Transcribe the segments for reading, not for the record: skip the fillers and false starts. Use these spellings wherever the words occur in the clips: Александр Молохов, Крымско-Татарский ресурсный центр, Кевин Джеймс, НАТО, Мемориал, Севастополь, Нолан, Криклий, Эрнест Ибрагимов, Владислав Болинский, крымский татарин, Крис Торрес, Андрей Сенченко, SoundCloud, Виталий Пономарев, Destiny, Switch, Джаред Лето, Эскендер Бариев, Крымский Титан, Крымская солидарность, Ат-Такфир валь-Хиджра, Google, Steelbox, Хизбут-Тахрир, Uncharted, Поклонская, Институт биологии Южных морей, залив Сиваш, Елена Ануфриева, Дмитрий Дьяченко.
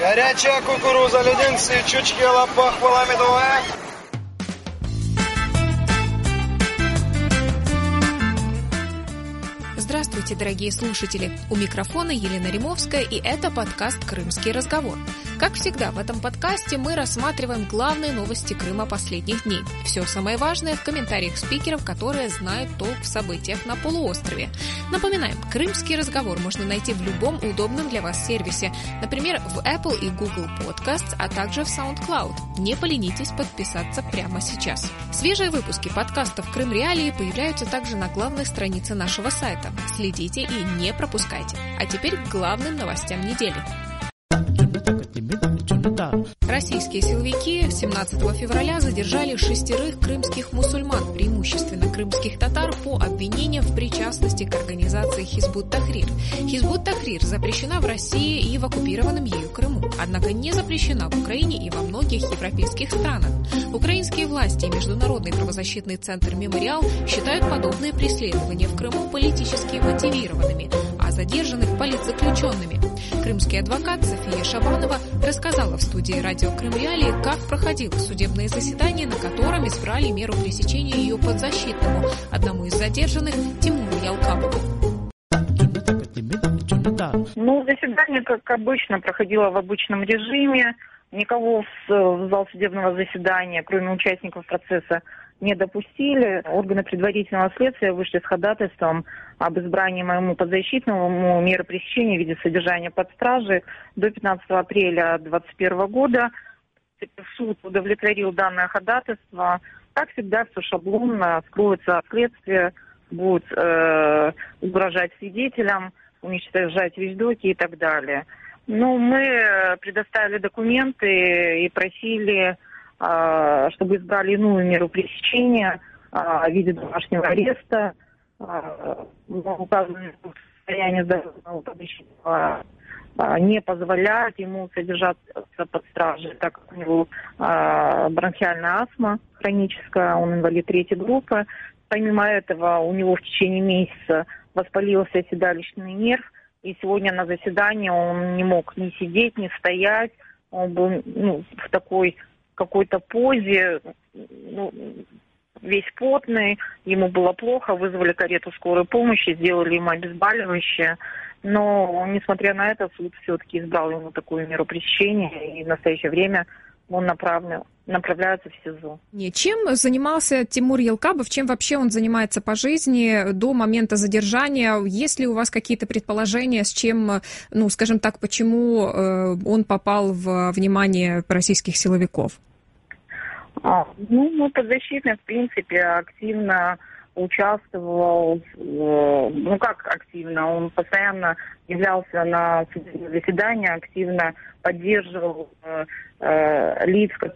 Горячая кукуруза, леденцы, чучки, лопах, паламидовая. Здравствуйте, дорогие слушатели! У микрофона Елена Ремовская, и это подкаст «Крымский разговор». Как всегда, в этом подкасте мы рассматриваем главные новости Крыма последних дней. Все самое важное в комментариях спикеров, которые знают толк в событиях на полуострове. Напоминаем, «Крымский разговор» можно найти в любом удобном для вас сервисе. Например, в Apple и Google Podcasts, а также в SoundCloud. Не поленитесь подписаться прямо сейчас. Свежие выпуски подкастов «Крым Реалии» появляются также на главной странице нашего сайта. Следите и не пропускайте. А теперь к главным новостям недели. Российские силовики 17 февраля задержали 6 крымских мусульман, преимущественно крымских татар, по обвинению в причастности к организации Хизбут-Тахрир. Хизбут-Тахрир запрещена в России и в оккупированном ею Крыму, однако не запрещена в Украине и во многих европейских странах. Украинские власти и Международный правозащитный центр «Мемориал» считают подобные преследования в Крыму политически мотивированными, а задержанных – политзаключенными. Крымский адвокат София Шабанова рассказала в студии радио «Крым Реалии», как проходило судебное заседание, на котором избрали меру пресечения ее подзащитному, одному из задержанных, Тимуру Ялкапову. Заседание, как обычно, проходило в обычном режиме. Никого в зал судебного заседания, кроме участников процесса, не допустили. Органы предварительного следствия вышли с ходатайством об избрании моему подзащитному меры пресечения в виде содержания под стражей до 15 апреля 2021 года. Суд удовлетворил данное ходатайство. Как всегда, все шаблонно, скроется следствие, будет угрожать свидетелям, уничтожать вещдоки и так далее. Ну, мы предоставили документы и просили, чтобы избрали иную меру пресечения в виде домашнего ареста. Указанное состояние здоровья подзащитного не позволяет ему содержаться под стражей, так как у него бронхиальная астма хроническая, он инвалид 3 группы. Помимо этого, у него в течение месяца воспалился седалищный нерв, и сегодня на заседании он не мог ни сидеть, ни стоять, он был в такой какой-то позе, весь потный, ему было плохо, вызвали карету скорой помощи, сделали ему обезболивающее, но, несмотря на это, суд все-таки избрал ему такую меру пресечения, и в настоящее время он направляется в СИЗО. Чем занимался Тимур Ялкапов? Чем вообще он занимается по жизни до момента задержания? Есть ли у вас какие-то предположения, с чем, почему он попал в внимание российских силовиков? Мой подзащитный, в принципе, активно участвовал, он постоянно являлся на заседании, активно поддерживал лиц, в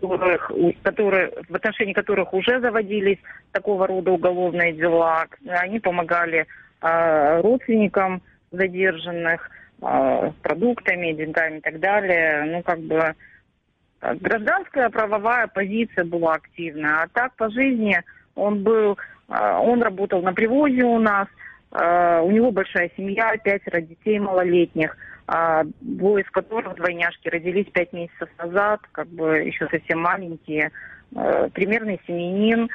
отношении которых уже заводились такого рода уголовные дела. Они помогали родственникам задержанных продуктами, деньгами и так далее. Гражданская правовая позиция была активна. А так по жизни он работал на привозе у нас, у него большая семья, 5 детей малолетних, 2 из которых двойняшки родились 5 месяцев назад, еще совсем маленькие, примерный семьянин.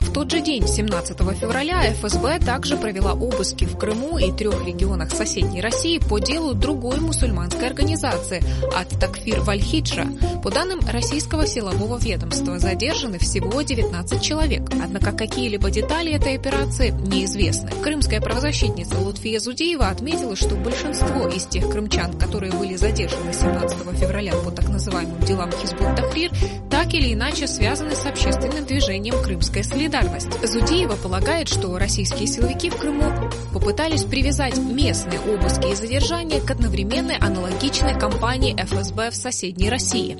В тот же день, 17 февраля, ФСБ также провела обыски в Крыму и 3 регионах соседней России по делу другой мусульманской организации «Ат-Такфир валь-Хиджра». По данным российского силового ведомства, задержаны всего 19 человек. Однако какие-либо детали этой операции неизвестны. Крымская правозащитница Лутфие Зудиева отметила, что большинство из тех крымчан, которые были задержаны 17 февраля по так называемым делам Хизбут-Тахрир, так или иначе связаны с общественным движением «Крымская солидарность». Зудиева полагает, что российские силовики в Крыму попытались привязать местные обыски и задержания к одновременной аналогичной кампании ФСБ в соседней России.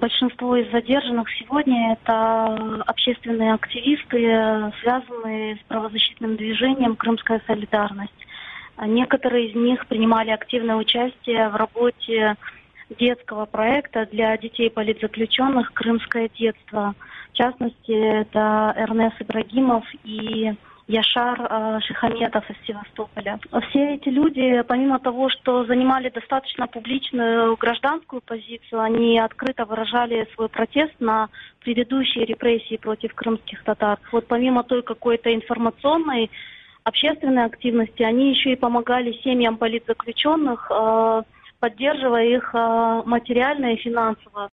Большинство из задержанных сегодня – это общественные активисты, связанные с правозащитным движением «Крымская солидарность». Некоторые из них принимали активное участие в работе детского проекта для детей политзаключенных «Крымское детство». В частности, это Эрнест Ибрагимов и Яшар Шихаметов из Севастополя. Все эти люди, помимо того, что занимали достаточно публичную гражданскую позицию, они открыто выражали свой протест на предыдущие репрессии против крымских татар. Вот помимо той какой-то информационной, общественной активности, они еще и помогали семьям политзаключенных, поддерживая их материально и финансово.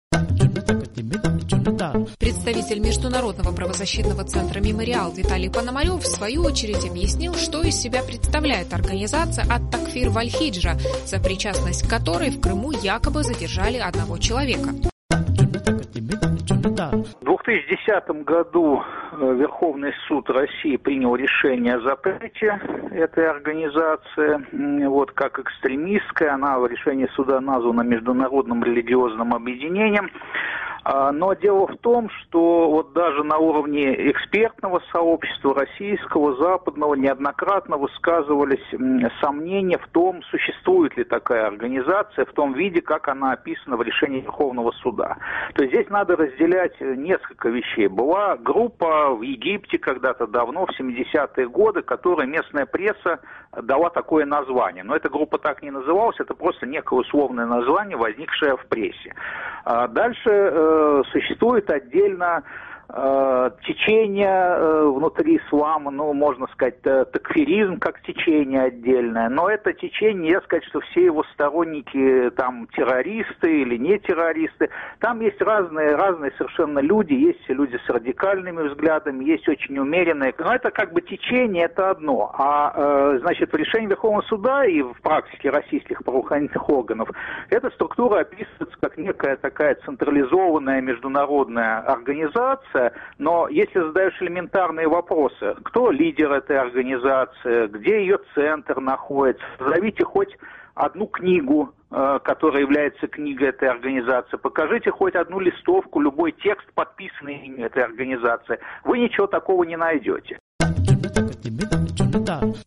Представитель Международного правозащитного центра «Мемориал» Виталий Пономарев в свою очередь объяснил, что из себя представляет организация «Ат-Такфир валь-Хиджра», за причастность к которой в Крыму якобы задержали одного человека. В 2010 году Верховный суд России принял решение о запрете этой организации как экстремистской. Она в решении суда названа международным религиозным объединением. Но дело в том, что даже на уровне экспертного сообщества российского, западного неоднократно высказывались сомнения в том, существует ли такая организация в том виде, как она описана в решении Верховного суда. То есть здесь надо разделять несколько вещей. Была группа в Египте когда-то давно, в 70-е годы, которой местная пресса дала такое название. Но эта группа так не называлась, это просто некое условное название, возникшее в прессе. Дальше существует отдельно течение внутри ислама, можно сказать, такфиризм как течение отдельное, но это течение, я сказать, что все его сторонники там террористы или не террористы, там есть разные совершенно люди, есть люди с радикальными взглядами, есть очень умеренные, но это как бы течение, это одно, значит, в решении Верховного суда и в практике российских правоохранительных органов эта структура описывается как некая такая централизованная международная организация. Но если задаешь элементарные вопросы, кто лидер этой организации, где ее центр находится, назовите хоть одну книгу, которая является книгой этой организации, покажите хоть одну листовку, любой текст, подписанный имя этой организации, вы ничего такого не найдете.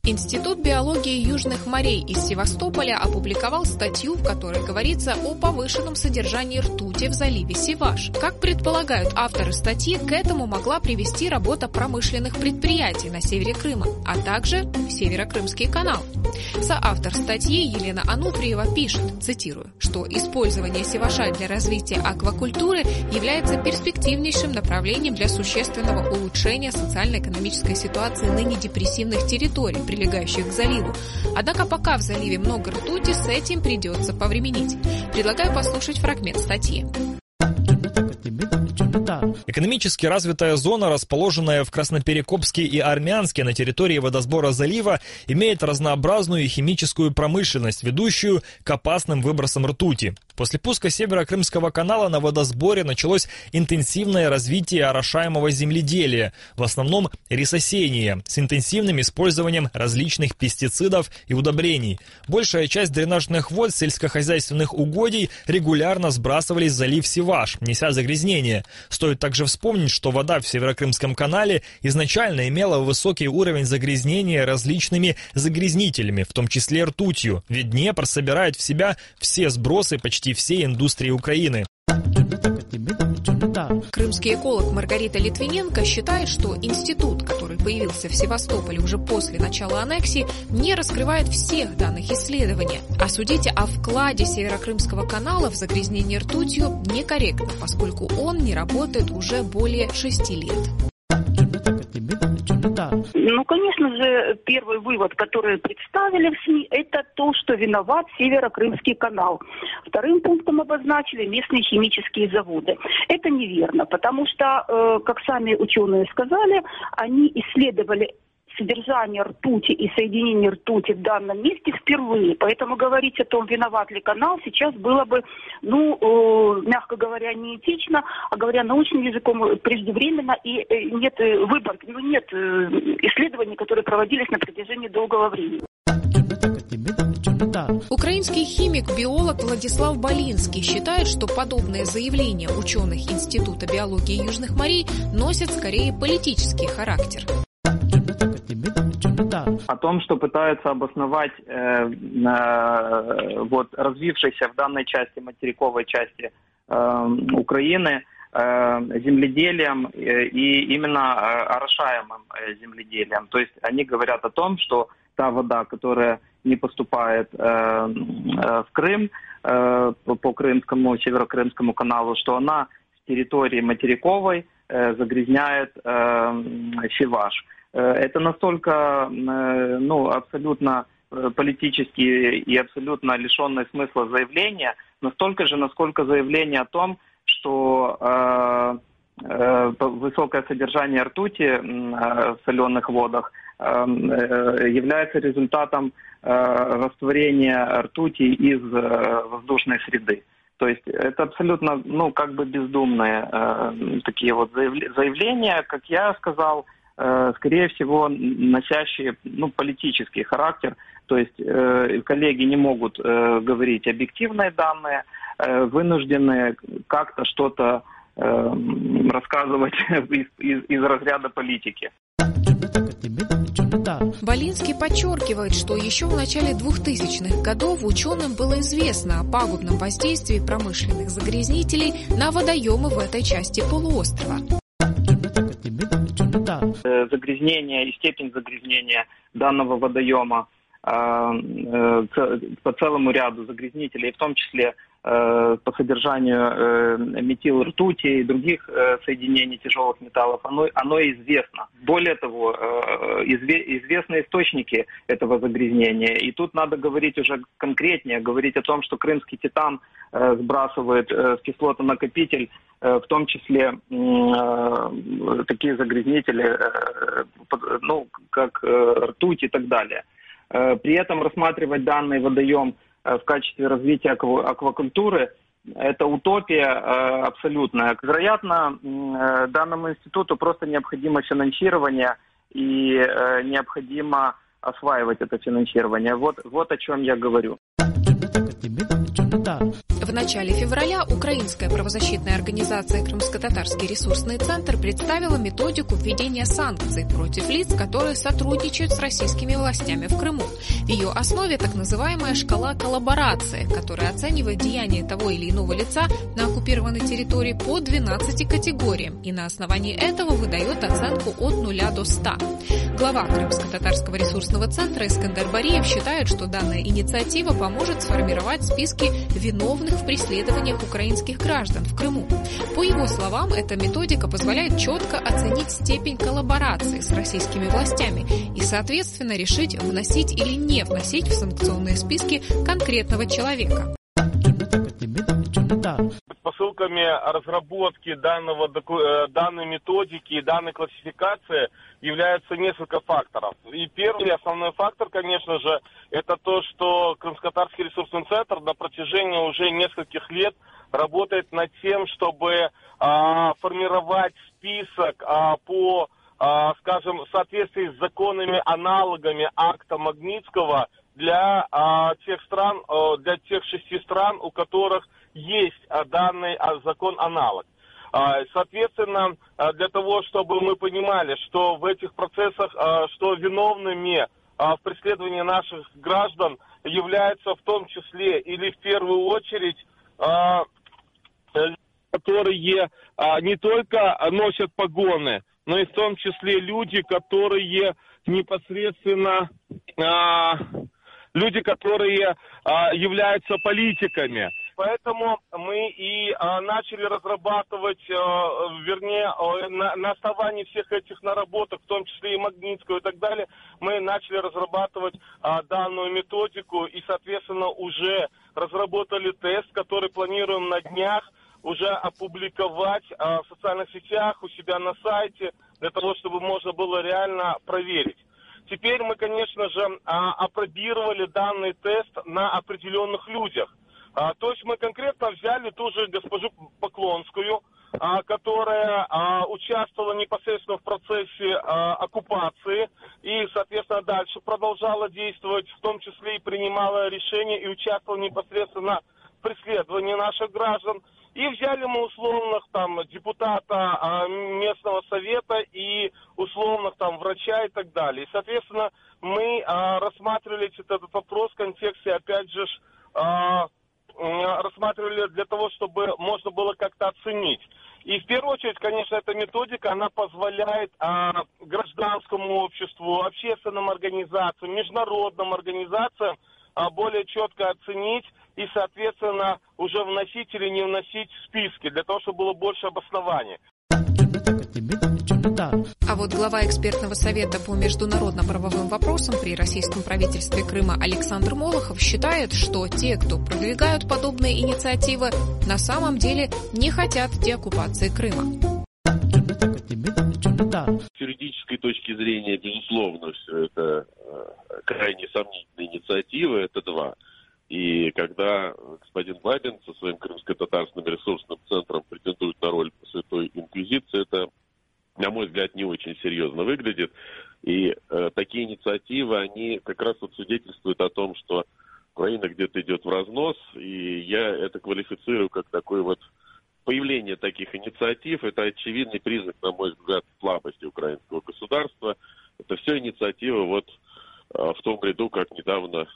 Институт биологии Южных морей из Севастополя опубликовал статью, в которой говорится о повышенном содержании ртути в заливе Сиваш. Как предполагают авторы статьи, к этому могла привести работа промышленных предприятий на севере Крыма, а также Северо-Крымский канал. Соавтор статьи Елена Ануфриева пишет, цитирую, что использование Сиваша для развития аквакультуры является перспективнейшим направлением для существенного улучшения социально-экономической ситуации ныне депрессивных территорий, прилегающих к заливу. Однако пока в заливе много ртути, с этим придется повременить. Предлагаю послушать фрагмент статьи. Экономически развитая зона, расположенная в Красноперекопске и Армянске на территории водосбора залива, имеет разнообразную химическую промышленность, ведущую к опасным выбросам ртути. После пуска Северо-Крымского канала на водосборе началось интенсивное развитие орошаемого земледелия, в основном рисосеяние, с интенсивным использованием различных пестицидов и удобрений. Большая часть дренажных вод сельскохозяйственных угодий регулярно сбрасывались в залив Сиваш, неся загрязнение. Стоит также вспомнить, что вода в Северо-Крымском канале изначально имела высокий уровень загрязнения различными загрязнителями, в том числе ртутью, ведь Днепр собирает в себя все сбросы почти всей индустрии Украины. Крымский эколог Маргарита Литвиненко считает, что институт, который появился в Севастополе уже после начала аннексии, не раскрывает всех данных исследования. А судить о вкладе Северо-Крымского канала в загрязнение ртутью некорректно, поскольку он не работает уже более 6 лет. Конечно же, первый вывод, который представили в СМИ, это то, что виноват Северо-Крымский канал. Вторым пунктом обозначили местные химические заводы. Это неверно, потому что, как сами ученые сказали, они исследовали содержание ртути и соединение ртути в данном месте впервые. Поэтому говорить о том, виноват ли канал, сейчас было бы, мягко говоря, неэтично, а говоря научным языком, преждевременно, и нет выбора, нет исследований, которые проводились на протяжении долгого времени. Украинский химик-биолог Владислав Болинский считает, что подобные заявления ученых Института биологии Южных морей носят скорее политический характер. О том, что пытаются обосновать развившейся в данной части, материковой части Украины, земледелием и именно орошаемым земледелием. То есть они говорят о том, что та вода, которая не поступает в Крым по Крымскому, Северо-Крымскому каналу, что она с территории материковой загрязняет Сиваш. Это настолько абсолютно политические и абсолютно лишенное смысла заявления, настолько же, насколько заявление о том, что высокое содержание ртути в соленых водах является результатом растворения ртути из воздушной среды. То есть это абсолютно, бездумные такие вот заявления, как я сказал, скорее всего, носящие политический характер. То есть коллеги не могут говорить объективные данные, вынуждены как-то что-то рассказывать из разряда политики. Болинский подчеркивает, что еще в начале 2000-х годов ученым было известно о пагубном воздействии промышленных загрязнителей на водоемы в этой части полуострова. Загрязнение и степень загрязнения данного водоема по целому ряду загрязнителей, в том числе по содержанию метилртути и других соединений тяжелых металлов, оно известно. Более того, известны источники этого загрязнения. И тут надо говорить уже конкретнее, говорить о том, что Крымский Титан сбрасывает в кислотонакопитель, в том числе такие загрязнители, как ртуть и так далее. При этом рассматривать данный водоем в качестве развития аквакультуры – это утопия абсолютная. Вероятно, данному институту просто необходимо финансирование и необходимо осваивать это финансирование. Вот о чем я говорю. В начале февраля украинская правозащитная организация Крымско-Татарский ресурсный центр представила методику введения санкций против лиц, которые сотрудничают с российскими властями в Крыму. В ее основе так называемая шкала коллаборации, которая оценивает деяния того или иного лица на оккупированной территории по 12 категориям и на основании этого выдает оценку от 0 до 100. Глава Крымско-Татарского ресурсного центра Эскендер Бариев считает, что данная инициатива поможет сформировать списки виновных в преследованиях украинских граждан в Крыму. По его словам, эта методика позволяет четко оценить степень коллаборации с российскими властями и, соответственно, решить, вносить или не вносить в санкционные списки конкретного человека. Предпосылками разработки данной методики и данной классификации являются несколько факторов. И первый основной фактор, конечно же, это то, что Крымско-Татарский ресурсный центр на протяжении уже нескольких лет работает над тем, чтобы формировать список в соответствии с законными аналогами акта Магнитского для для тех 6 стран, у которых есть данный закон-аналог. Соответственно, для того, чтобы мы понимали, что в этих процессах, что виновными в преследовании наших граждан являются в том числе или в первую очередь, которые не только носят погоны, но и в том числе люди, которые непосредственно... Люди, которые являются политиками. Поэтому мы и начали разрабатывать, на основании всех этих наработок, в том числе и Магнитского и так далее, мы начали разрабатывать данную методику и, соответственно, уже разработали тест, который планируем на днях уже опубликовать в социальных сетях, у себя на сайте, для того, чтобы можно было реально проверить. Теперь мы, конечно же, апробировали данный тест на определенных людях. То есть мы конкретно взяли ту же госпожу Поклонскую, которая участвовала непосредственно в процессе оккупации и, соответственно, дальше продолжала действовать, в том числе и принимала решения и участвовала непосредственно в преследовании наших граждан. И взяли мы условных депутата местного совета и условных врача и так далее. И, соответственно, мы рассматривали этот вопрос в контексте, опять же, рассматривали для того, чтобы можно было как-то оценить. И в первую очередь, конечно, эта методика, она позволяет гражданскому обществу, общественным организациям, международным организациям более четко оценить и, соответственно, уже вносить или не вносить в списки, для того, чтобы было больше обоснований. А вот глава экспертного совета по международно-правовым вопросам при российском правительстве Крыма Александр Молохов считает, что те, кто продвигают подобные инициативы, на самом деле не хотят деоккупации Крыма. С юридической точки зрения, безусловно, все это крайне сомнительная инициатива, это два. И когда господин Бабин со своим Крымско-Татарским ресурсным центром претендует на роль святой инквизиции, это, на мой взгляд, не очень серьезно выглядит. И такие инициативы, они как раз вот свидетельствуют о том, что Украина где-то идет в разнос, и я это квалифицирую как такой вот появление таких инициатив. Это очевидный признак, на мой взгляд, слабости украинского государства. Это все инициативы вот в том году, как недавно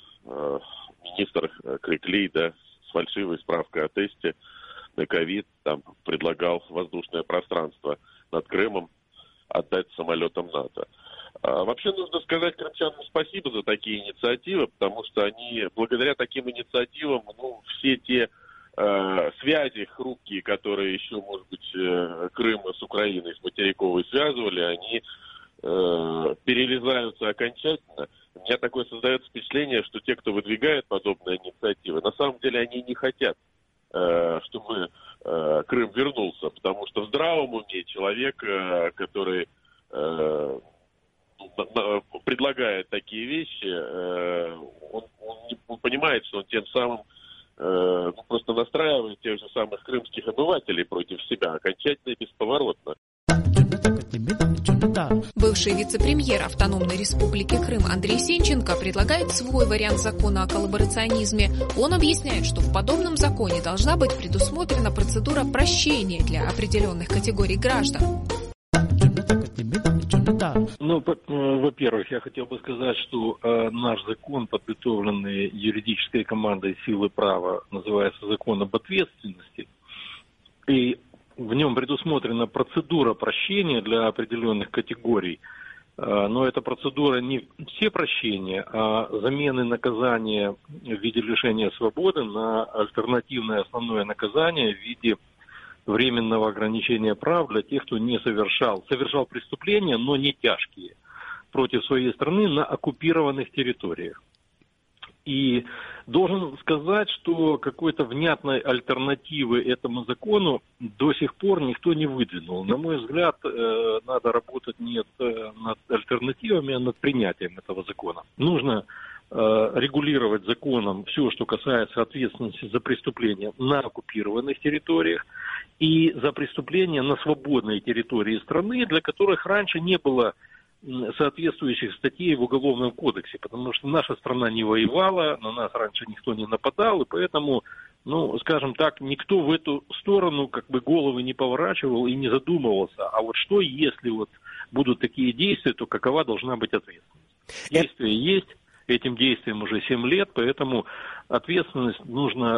министр Криклий, да, с фальшивой справкой о тесте на ковид, там предлагал воздушное пространство над Крымом отдать самолетам НАТО. Вообще нужно сказать крымчанам спасибо за такие инициативы, потому что они, благодаря таким инициативам, ну, все те связи хрупкие, которые еще, может быть, Крым с Украиной, с материковой связывали, они перерезаются окончательно. У меня такое создается впечатление, что те, кто выдвигает подобные инициативы, на самом деле они не хотят, чтобы Крым вернулся, потому что в здравом уме человек, который предлагает такие вещи, он понимает, что он тем самым просто настраивает тех же самых крымских обывателей против себя окончательно и бесповоротно. Бывший вице-премьер Автономной Республики Крым Андрей Сенченко предлагает свой вариант закона о коллаборационизме. Он объясняет, что в подобном законе должна быть предусмотрена процедура прощения для определенных категорий граждан. Ну, во-первых, я хотел бы сказать, что наш закон, подготовленный юридической командой «Силы права», называется «Закон об ответственности». И в нем предусмотрена процедура прощения для определенных категорий. Но эта процедура не все прощения, а замены наказания в виде лишения свободы на альтернативное основное наказание в виде временного ограничения прав для тех, кто не совершал преступления, но не тяжкие, против своей страны на оккупированных территориях. И должен сказать, что какой-то внятной альтернативы этому закону до сих пор никто не выдвинул. На мой взгляд, надо работать не над альтернативами, а над принятием этого закона. Нужно регулировать законом все, что касается ответственности за преступления на оккупированных территориях и за преступления на свободной территории страны, для которых раньше не было соответствующих статей в Уголовном кодексе, потому что наша страна не воевала, на нас раньше никто не нападал, и поэтому, ну, скажем так, никто в эту сторону как бы головы не поворачивал и не задумывался, а вот что, если вот будут такие действия, то какова должна быть ответственность? Действия есть. Этим действием уже 7 лет, поэтому ответственность нужно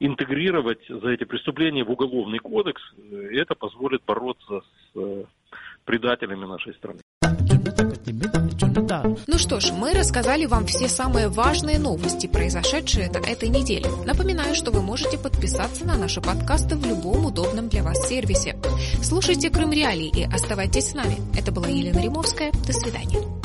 интегрировать за эти преступления в Уголовный кодекс. И это позволит бороться с предателями нашей страны. Ну что ж, мы рассказали вам все самые важные новости, произошедшие на этой неделе. Напоминаю, что вы можете подписаться на наши подкасты в любом удобном для вас сервисе. Слушайте «Крым Реалии» и оставайтесь с нами. Это была Елена Ремовская. До свидания.